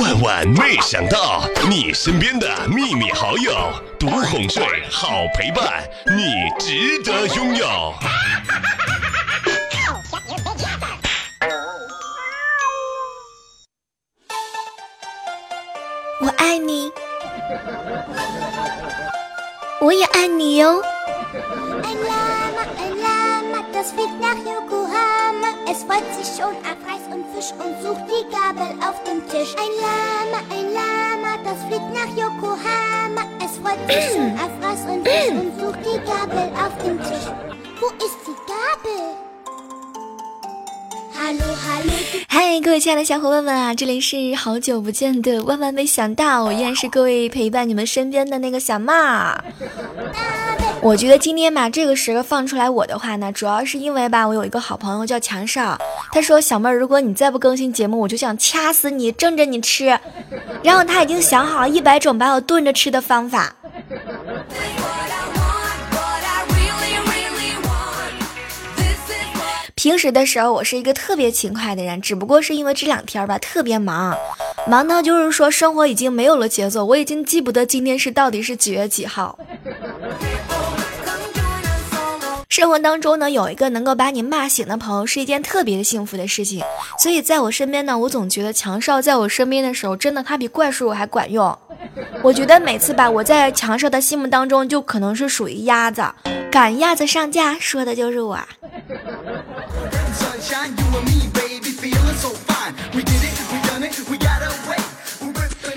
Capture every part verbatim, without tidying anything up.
万万没想到，你身边的秘密好友，独哄睡，好陪伴，你值得拥有。我爱你，我也爱你哟。Es freut sich schon auf Reis und Fisch und sucht die Gabel auf dem Tisch. Ein Lama, ein Lama, das fliegt nach Yokohama. Es freut sich schon auf Reis und Fisch und sucht die Gabel auf dem Tisch. Wo ist die Gabel?嗨，各位亲爱的小伙伴们啊，这里是好久不见的万万没想到，我依然是各位陪伴你们身边的那个小骂。我觉得今天把这个时刻放出来我的话呢，主要是因为吧，我有一个好朋友叫强少，他说小妹儿，如果你再不更新节目，我就想掐死你，蒸着你吃。然后他已经想好了一百种把我炖着吃的方法。平时的时候我是一个特别勤快的人，只不过是因为这两天吧特别忙，忙到就是说生活已经没有了节奏，我已经记不得今天是到底是几月几号。生活当中呢，有一个能够把你骂醒的朋友是一件特别幸福的事情，所以在我身边呢，我总觉得强少在我身边的时候，真的他比怪叔我还管用。我觉得每次吧，我在强少的心目当中就可能是属于鸭子，赶鸭子上架说的就是我。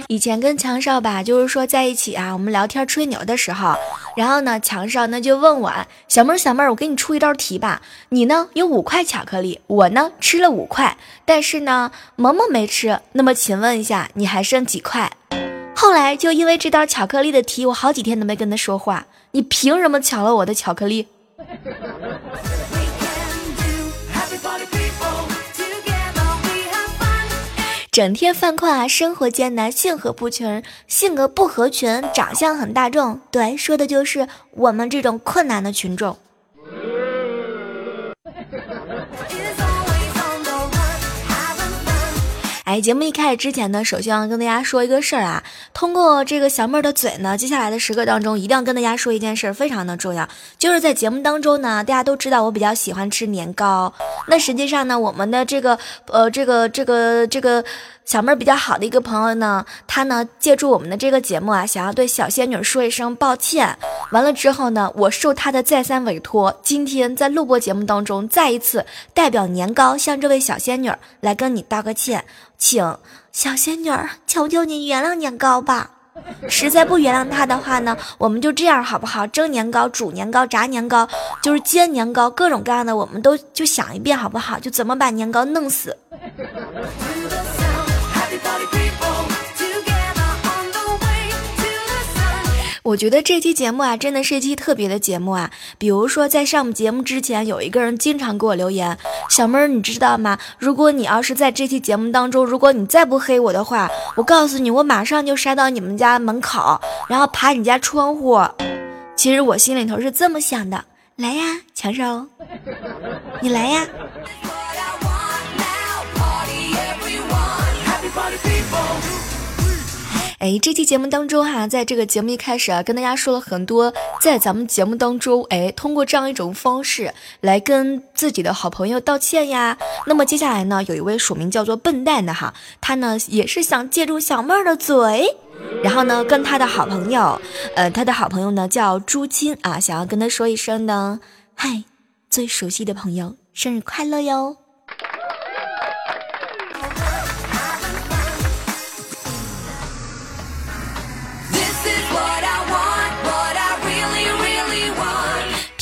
以前跟强少吧，就是说在一起啊，我们聊天吹牛的时候，然后呢，强少那就问我，小妹儿小妹儿，我给你出一道题吧，你呢有五块巧克力，我呢吃了五块，但是呢萌萌没吃，那么请问一下，你还剩几块？后来就因为这道巧克力的题，我好几天都没跟他说话。你凭什么抢了我的巧克力？整天犯困啊，生活艰难，性格不全，性格不合群，长相很大众，对，说的就是我们这种困难的群众。哎，节目一开始之前呢，首先要跟大家说一个事儿啊，通过这个小妹儿的嘴呢，接下来的时刻当中一定要跟大家说一件事儿，非常的重要，就是在节目当中呢，大家都知道我比较喜欢吃年糕，那实际上呢，我们的这个呃这个这个这个小妹儿比较好的一个朋友呢，她呢借助我们的这个节目啊，想要对小仙女说一声抱歉，完了之后呢，我受她的再三委托，今天在录播节目当中再一次代表年糕向这位小仙女来跟你道个歉，请小仙女儿，求求你原谅年糕吧，实在不原谅他的话呢，我们就这样好不好，蒸年糕，煮年糕，炸年糕，就是煎年糕，各种各样的我们都就想一遍好不好，就怎么把年糕弄死。我觉得这期节目啊，真的是一期特别的节目啊。比如说，在上节目之前，有一个人经常给我留言：“小妹儿，你知道吗？如果你要是在这期节目当中，如果你再不黑我的话，我告诉你，我马上就杀到你们家门口，然后爬你家窗户。”其实我心里头是这么想的：来呀，强少，你来呀！哎，这期节目当中哈、啊，在这个节目一开始啊，跟大家说了很多，在咱们节目当中，哎，通过这样一种方式来跟自己的好朋友道歉呀。那么接下来呢，有一位署名叫做笨蛋的哈，他呢也是想借助小妹儿的嘴，然后呢跟他的好朋友，呃，他的好朋友呢叫朱青啊，想要跟他说一声呢，嗨，最熟悉的朋友，生日快乐哟。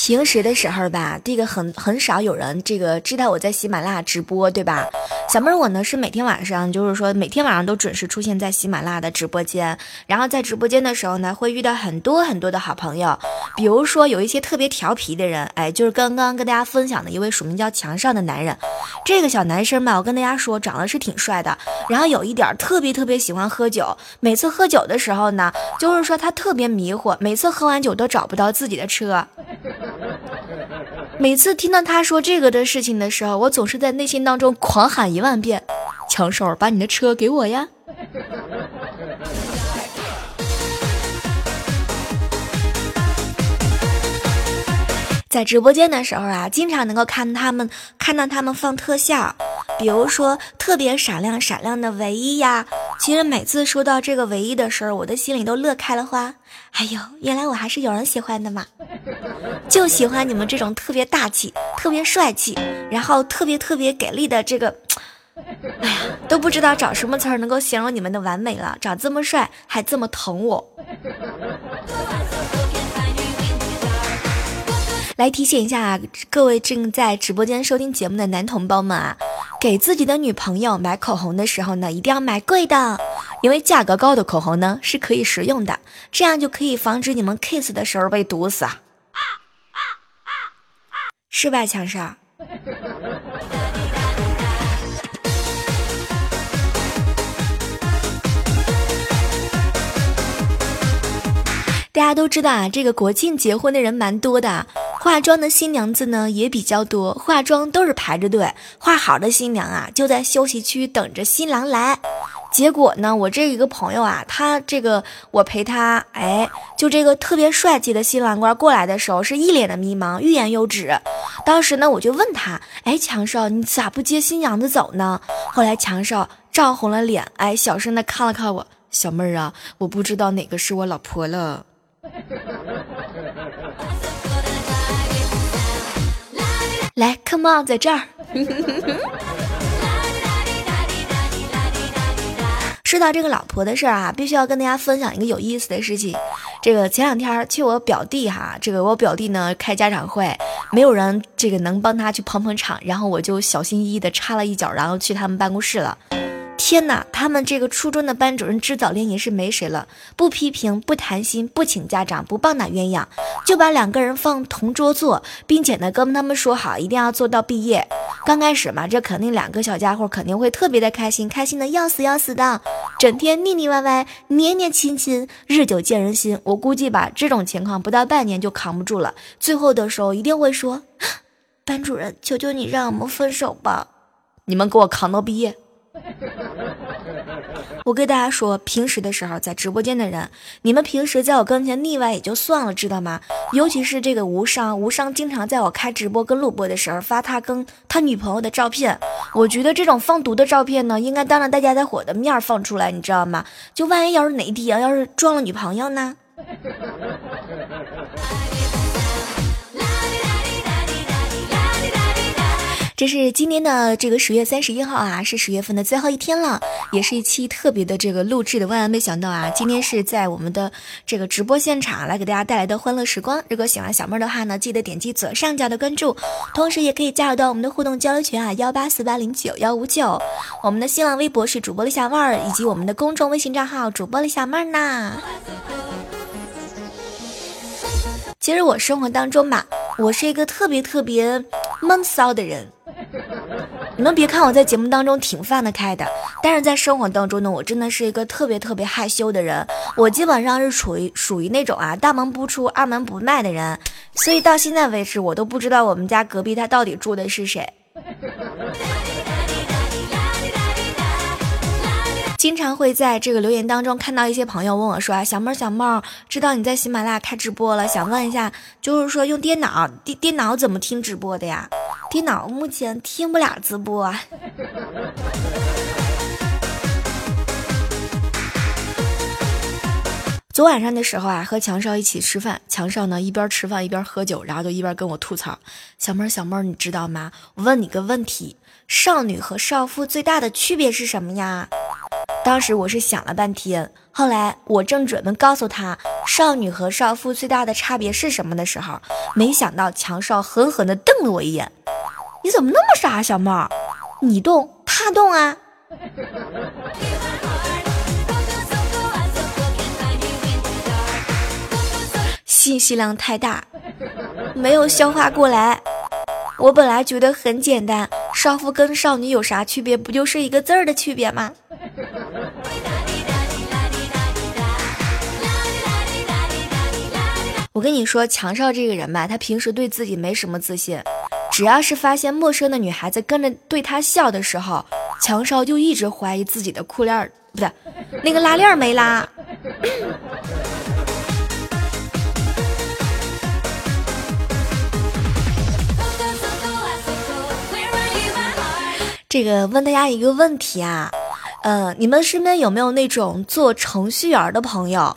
平时的时候吧，这个很很少有人这个知道我在喜马拉雅直播，对吧？小妹儿我呢是每天晚上，就是说每天晚上都准时出现在喜马拉雅的直播间，然后在直播间的时候呢，会遇到很多很多的好朋友，比如说有一些特别调皮的人，哎，就是刚刚跟大家分享的一位署名叫强上的男人，这个小男生吧，我跟大家说长得是挺帅的，然后有一点特别特别喜欢喝酒，每次喝酒的时候呢，就是说他特别迷惑，每次喝完酒都找不到自己的车。每次听到他说这个的事情的时候，我总是在内心当中狂喊一万遍，强手把你的车给我呀。在直播间的时候啊，经常能够看他们看到他们放特效，比如说特别闪亮闪亮的唯一呀。其实每次说到这个唯一的时候，我的心里都乐开了花。哎呦，原来我还是有人喜欢的嘛！就喜欢你们这种特别大气、特别帅气，然后特别特别给力的这个，哎呀，都不知道找什么词儿能够形容你们的完美了。长这么帅，还这么疼我。来提醒一下、啊、各位正在直播间收听节目的男同胞们啊，给自己的女朋友买口红的时候呢，一定要买贵的，因为价格高的口红呢是可以食用的，这样就可以防止你们 kiss 的时候被毒死啊！是吧，强少？大家都知道啊，这个国庆结婚的人蛮多的，化妆的新娘子呢也比较多，化妆都是排着队，化好的新娘啊就在休息区等着新郎来。结果呢，我这一个朋友啊，他这个我陪他，哎，就这个特别帅气的新郎官过来的时候，是一脸的迷茫，欲言又止。当时呢，我就问他，哎，强少，你咋不接新娘子走呢？后来强少涨红了脸，哎，小声的看了看我，小妹儿啊，我不知道哪个是我老婆了。来 come on 在这儿说到这个老婆的事儿啊，必须要跟大家分享一个有意思的事情。这个前两天去我表弟哈，这个我表弟呢开家长会，没有人这个能帮他去捧捧场，然后我就小心翼翼的插了一脚，然后去他们办公室了。天哪，他们这个初中的班主任指导令也是没谁了，不批评，不谈心，不请家长，不棒打鸳鸯，就把两个人放同桌坐，并且呢跟他们说好一定要做到毕业。刚开始嘛，这肯定两个小家伙肯定会特别的开心，开心的要死要死的，整天腻腻歪歪，黏黏亲亲，日久见人心。我估计吧，这种情况不到半年就扛不住了，最后的时候一定会说，班主任，求求你让我们分手吧，你们给我扛到毕业。我跟大家说，平时的时候在直播间的人，你们平时在我跟前腻歪也就算了，知道吗？尤其是这个无伤，无伤经常在我开直播跟录播的时候发他跟他女朋友的照片。我觉得这种放毒的照片呢，应该当着大家的火的面放出来，你知道吗？就万一要是哪一天要是撞了女朋友呢？这是今天的这个十月三十一号啊，是十月份的最后一天了，也是一期特别的这个录制的。万万没想到啊，今天是在我们的这个直播现场来给大家带来的欢乐时光。如果喜欢小妹的话呢，记得点击左上角的关注，同时也可以加入到我们的互动交流群啊，幺八四八零九幺五九。我们的新浪微博是主播的小妹儿，以及我们的公众微信账号主播的小妹儿呢。其实我生活当中吧，我是一个特别特别闷骚的人。你们别看我在节目当中挺放得开的，但是在生活当中呢，我真的是一个特别特别害羞的人。我基本上是属于属于那种啊大门不出二门不迈的人，所以到现在为止，我都不知道我们家隔壁他到底住的是谁。经常会在这个留言当中看到一些朋友问我说啊，小妹小妹，知道你在喜马拉雅开直播了，想问一下，就是说用电脑电电脑怎么听直播的呀？电脑目前听不了直播啊。昨晚上的时候啊，和强少一起吃饭，强少呢一边吃饭一边喝酒，然后就一边跟我吐槽，小妹小妹，你知道吗？我问你个问题，少女和少妇最大的区别是什么呀？当时我是想了半天，后来我正准备告诉他少女和少妇最大的差别是什么的时候，没想到强少狠狠地瞪了我一眼，你怎么那么傻，小妹，你动他动啊。信息量太大，没有消化过来。我本来觉得很简单，少妇跟少女有啥区别，不就是一个字儿的区别吗？我跟你说，强少这个人吧，他平时对自己没什么自信，只要是发现陌生的女孩子跟着对他笑的时候，强少就一直怀疑自己的裤链不对，那个拉链没拉。这个问大家一个问题啊，呃，你们身边有没有那种做程序员的朋友？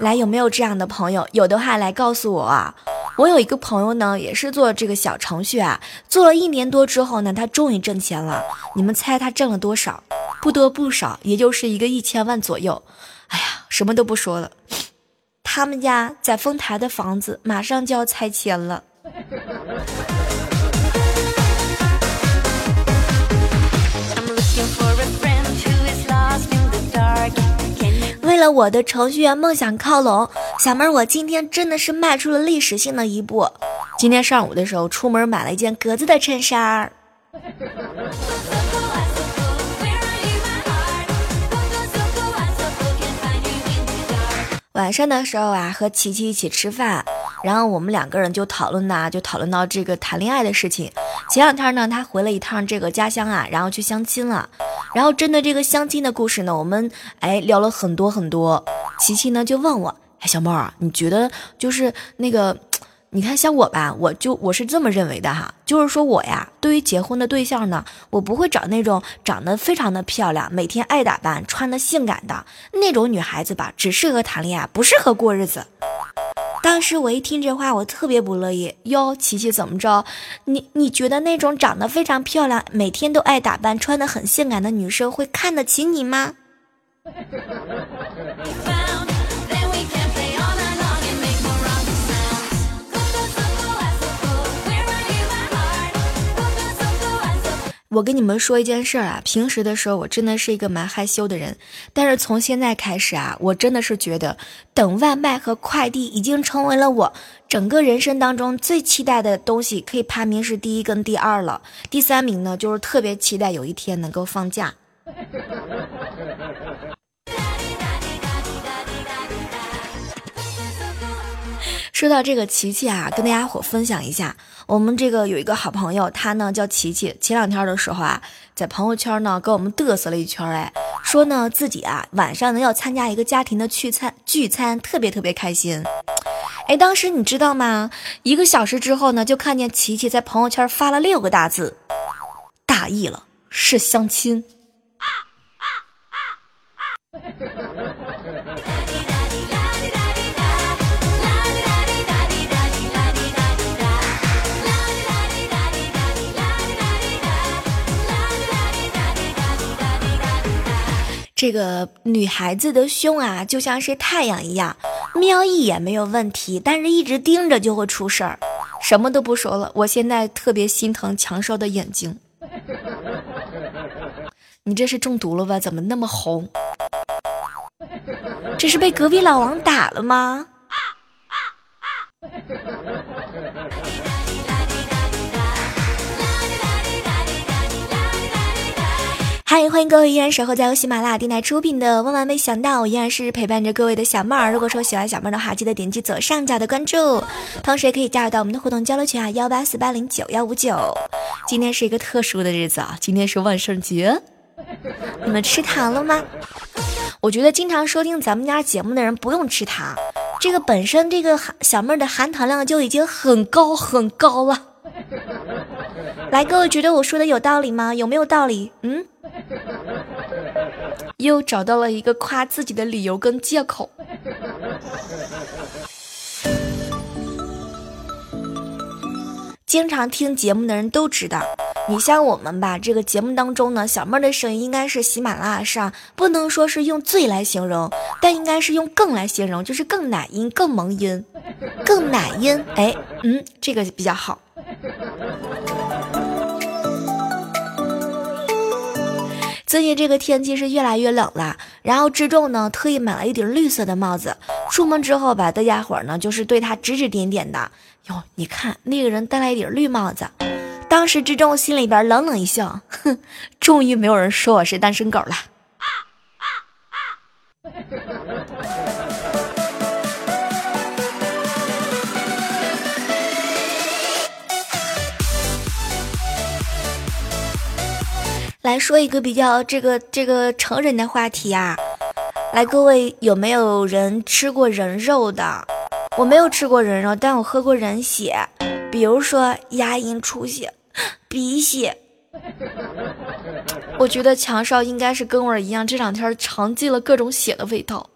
来，有没有这样的朋友？有的话来告诉我啊。我有一个朋友呢，也是做这个小程序啊，做了一年多之后呢，他终于挣钱了。你们猜他挣了多少？不多不少，也就是一个一千万左右。哎呀，什么都不说了，他们家在丰台的房子马上就要拆迁了。为了我的程序员梦想靠拢，小妹儿，我今天真的是迈出了历史性的一步。今天上午的时候，出门买了一件格子的衬衫。晚上的时候啊，和琪琪一起吃饭，然后我们两个人就讨论呐、啊，就讨论到这个谈恋爱的事情。前两天呢，他回了一趟这个家乡啊，然后去相亲了。然后针对这个相亲的故事呢，我们哎聊了很多很多。琪琪呢就问我，哎，小猫啊，你觉得就是那个，你看像我吧，我就我是这么认为的哈，就是说我呀，对于结婚的对象呢，我不会找那种长得非常的漂亮，每天爱打扮，穿的性感的那种女孩子吧，只适合谈恋爱，不适合过日子。当时我一听这话，我特别不乐意。哟，琪琪怎么着？你你觉得那种长得非常漂亮，每天都爱打扮，穿的很性感的女生会看得起你吗？我跟你们说一件事儿啊，平时的时候我真的是一个蛮害羞的人，但是从现在开始啊，我真的是觉得等外卖和快递已经成为了我整个人生当中最期待的东西，可以排名是第一跟第二了。第三名呢，就是特别期待有一天能够放假。说到这个琪琪啊，跟大家伙分享一下，我们这个有一个好朋友，他呢叫琪琪。前两天的时候啊，在朋友圈呢跟我们嘚瑟了一圈，哎，说呢自己啊晚上呢要参加一个家庭的聚餐，聚餐特别特别开心。哎，当时你知道吗？一个小时之后呢，就看见琪琪在朋友圈发了六个大字，大意了，是相亲。啊啊啊啊这个女孩子的胸啊，就像是太阳一样，瞄一眼没有问题，但是一直盯着就会出事儿。什么都不说了，我现在特别心疼强少的眼睛。你这是中毒了吧？怎么那么红？这是被隔壁老王打了吗？啊啊啊嗨，欢迎各位依然守候在由喜马拉雅电台出品的《万万没想到》，我依然是陪伴着各位的小妹儿。如果说喜欢小妹儿的话，记得点击左上角的关注，同时也可以加入到我们的互动交流群啊，幺八四八零九幺五九。今天是一个特殊的日子啊，今天是万圣节，你们吃糖了吗？我觉得经常收听咱们家节目的人不用吃糖，这个本身这个小妹儿的含糖量就已经很高很高了。来，各位觉得我说的有道理吗？有没有道理？嗯，又找到了一个夸自己的理由跟借口。经常听节目的人都知道，你像我们吧，这个节目当中呢，小妹的声音应该是喜马拉雅上不能说是用最来形容，但应该是用更来形容，就是更奶音、更萌音、更奶音。哎，嗯，这个比较好。最近这个天气是越来越冷了，然后志仲呢特意买了一顶绿色的帽子，出门之后吧，大家伙呢就是对他指指点点的。哟，你看那个人戴了一顶绿帽子，当时志仲心里边冷冷一笑，哼，终于没有人说我是单身狗了。啊啊啊来说一个比较这个这个成人的话题啊。来，各位有没有人吃过人肉的？我没有吃过人肉，但我喝过人血，比如说牙龈出血、鼻血。我觉得强少应该是跟我一样，这两天尝尽了各种血的味道。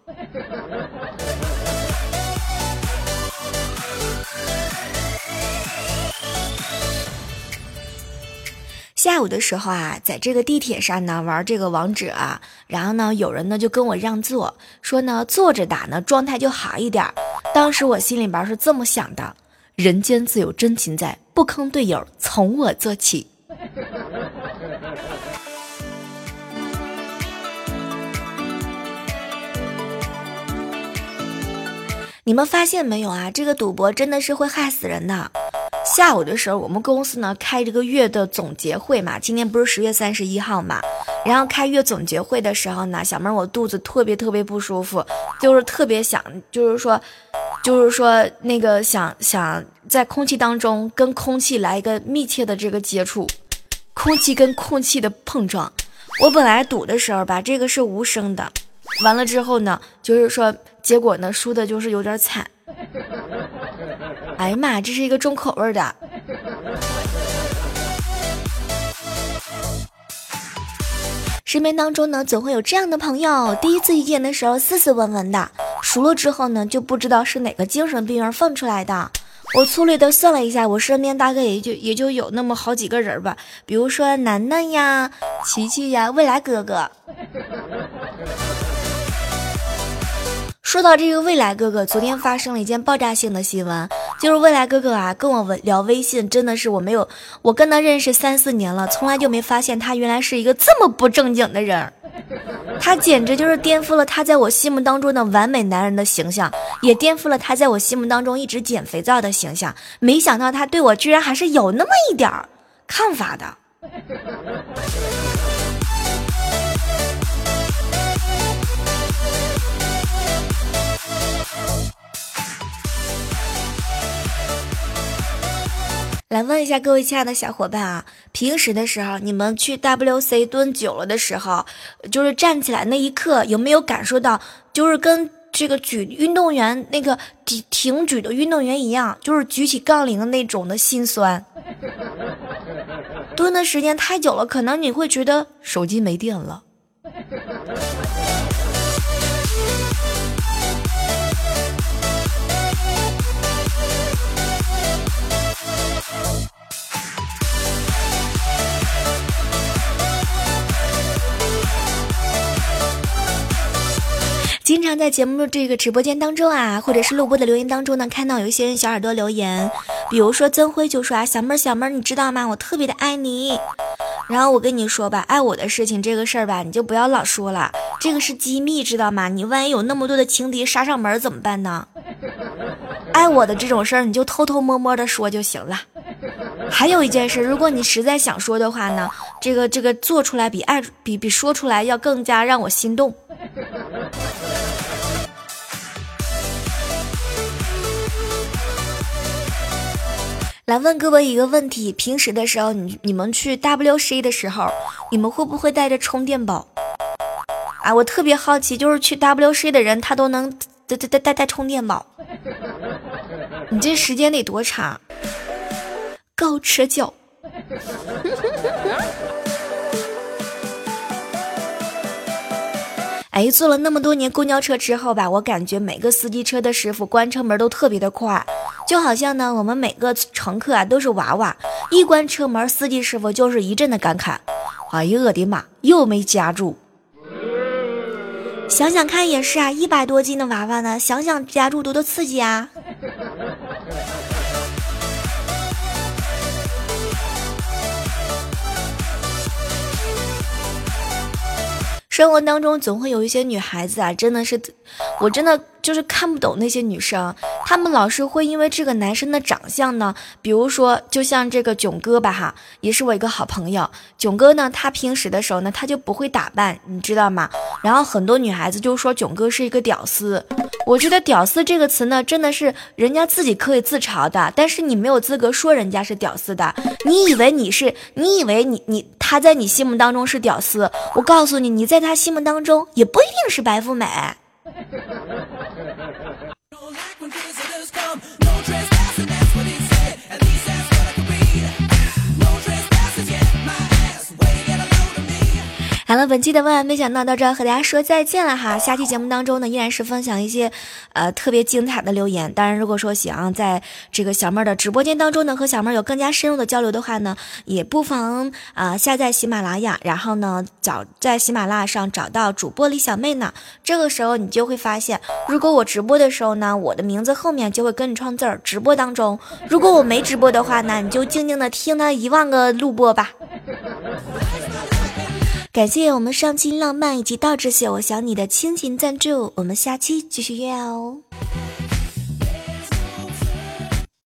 下午的时候啊，在这个地铁上呢玩这个王者啊，然后呢有人呢就跟我让座，说呢坐着打呢状态就好一点。当时我心里边是这么想的，人间自有真情在，不坑队友从我做起。你们发现没有啊，这个赌博真的是会害死人的。下午的时候我们公司呢开这个月的总结会嘛，今天不是十月三十一号嘛，然后开月总结会的时候呢，小妹我肚子特别特别不舒服，就是特别想就是说就是说那个想想在空气当中跟空气来一个密切的这个接触，空气跟空气的碰撞。我本来赌的时候吧，这个是无声的，完了之后呢就是说结果呢输的就是有点惨。哎呀妈，这是一个重口味的。身边当中呢总会有这样的朋友，第一次遇见的时候斯斯文文的，熟了之后呢就不知道是哪个精神病院放出来的。我粗略的算了一下，我身边大概也就也就有那么好几个人吧，比如说楠楠呀、琪琪呀、未来哥哥。说到这个未来哥哥，昨天发生了一件爆炸性的新闻，就是未来哥哥啊跟我聊微信，真的是我没有我跟他认识三四年了，从来就没发现他原来是一个这么不正经的人。他简直就是颠覆了他在我心目当中的完美男人的形象，也颠覆了他在我心目当中一直捡肥皂的形象，没想到他对我居然还是有那么一点看法的。来问一下各位亲爱的小伙伴啊，平时的时候你们去 W C 蹲久了的时候，就是站起来那一刻，有没有感受到就是跟这个举运动员那个挺举的运动员一样，就是举起杠铃的那种的心酸。蹲的时间太久了，可能你会觉得手机没电了。经常在节目这个直播间当中啊，或者是录播的留言当中呢，看到有一些人小耳朵留言，比如说曾辉就说啊，小妹儿小妹儿，你知道吗？我特别的爱你。然后我跟你说吧，爱我的事情这个事儿吧，你就不要老说了，这个是机密，知道吗？你万一有那么多的情敌杀上门怎么办呢？爱我的这种事儿，你就偷偷摸摸的说就行了。还有一件事，如果你实在想说的话呢，这个这个做出来比爱比比说出来要更加让我心动。来问各位一个问题，平时的时候你你们去 W C 的时候，你们会不会带着充电宝啊？我特别好奇，就是去 W C 的人他都能带带带带充电宝，你这时间得多长？够持久。哎，坐了那么多年公交车之后吧，我感觉每个司机车的师傅关车门都特别的快，就好像呢我们每个乘客啊都是娃娃，一关车门司机师傅就是一阵的感慨，哎呀我的妈，又没夹住。想想看也是啊，一百多斤的娃娃呢，想想夹住多多刺激啊。生活当中总会有一些女孩子啊，真的是我真的就是看不懂那些女生，她们老是会因为这个男生的长相呢，比如说就像这个囧哥吧哈，也是我一个好朋友，囧哥呢他平时的时候呢他就不会打扮，你知道吗？然后很多女孩子就说囧哥是一个屌丝。我觉得屌丝这个词呢真的是人家自己可以自嘲的，但是你没有资格说人家是屌丝的。你以为你是你以为你你他在你心目当中是屌丝，我告诉你，你在他心目当中也不一定是白富美。好了，本期的万万没想到到这和大家说再见了哈。下期节目当中呢，依然是分享一些呃特别精彩的留言。当然，如果说想在这个小妹的直播间当中呢，和小妹有更加深入的交流的话呢，也不妨啊、呃、下载喜马拉雅，然后呢找在喜马拉雅上找到主播李小妹呢。这个时候你就会发现，如果我直播的时候呢，我的名字后面就会跟你串字儿。直播当中，如果我没直播的话呢，你就静静的听她一万个录播吧。感谢我们上期浪漫以及倒致谢我想你的亲情赞助，我们下期继续约哦。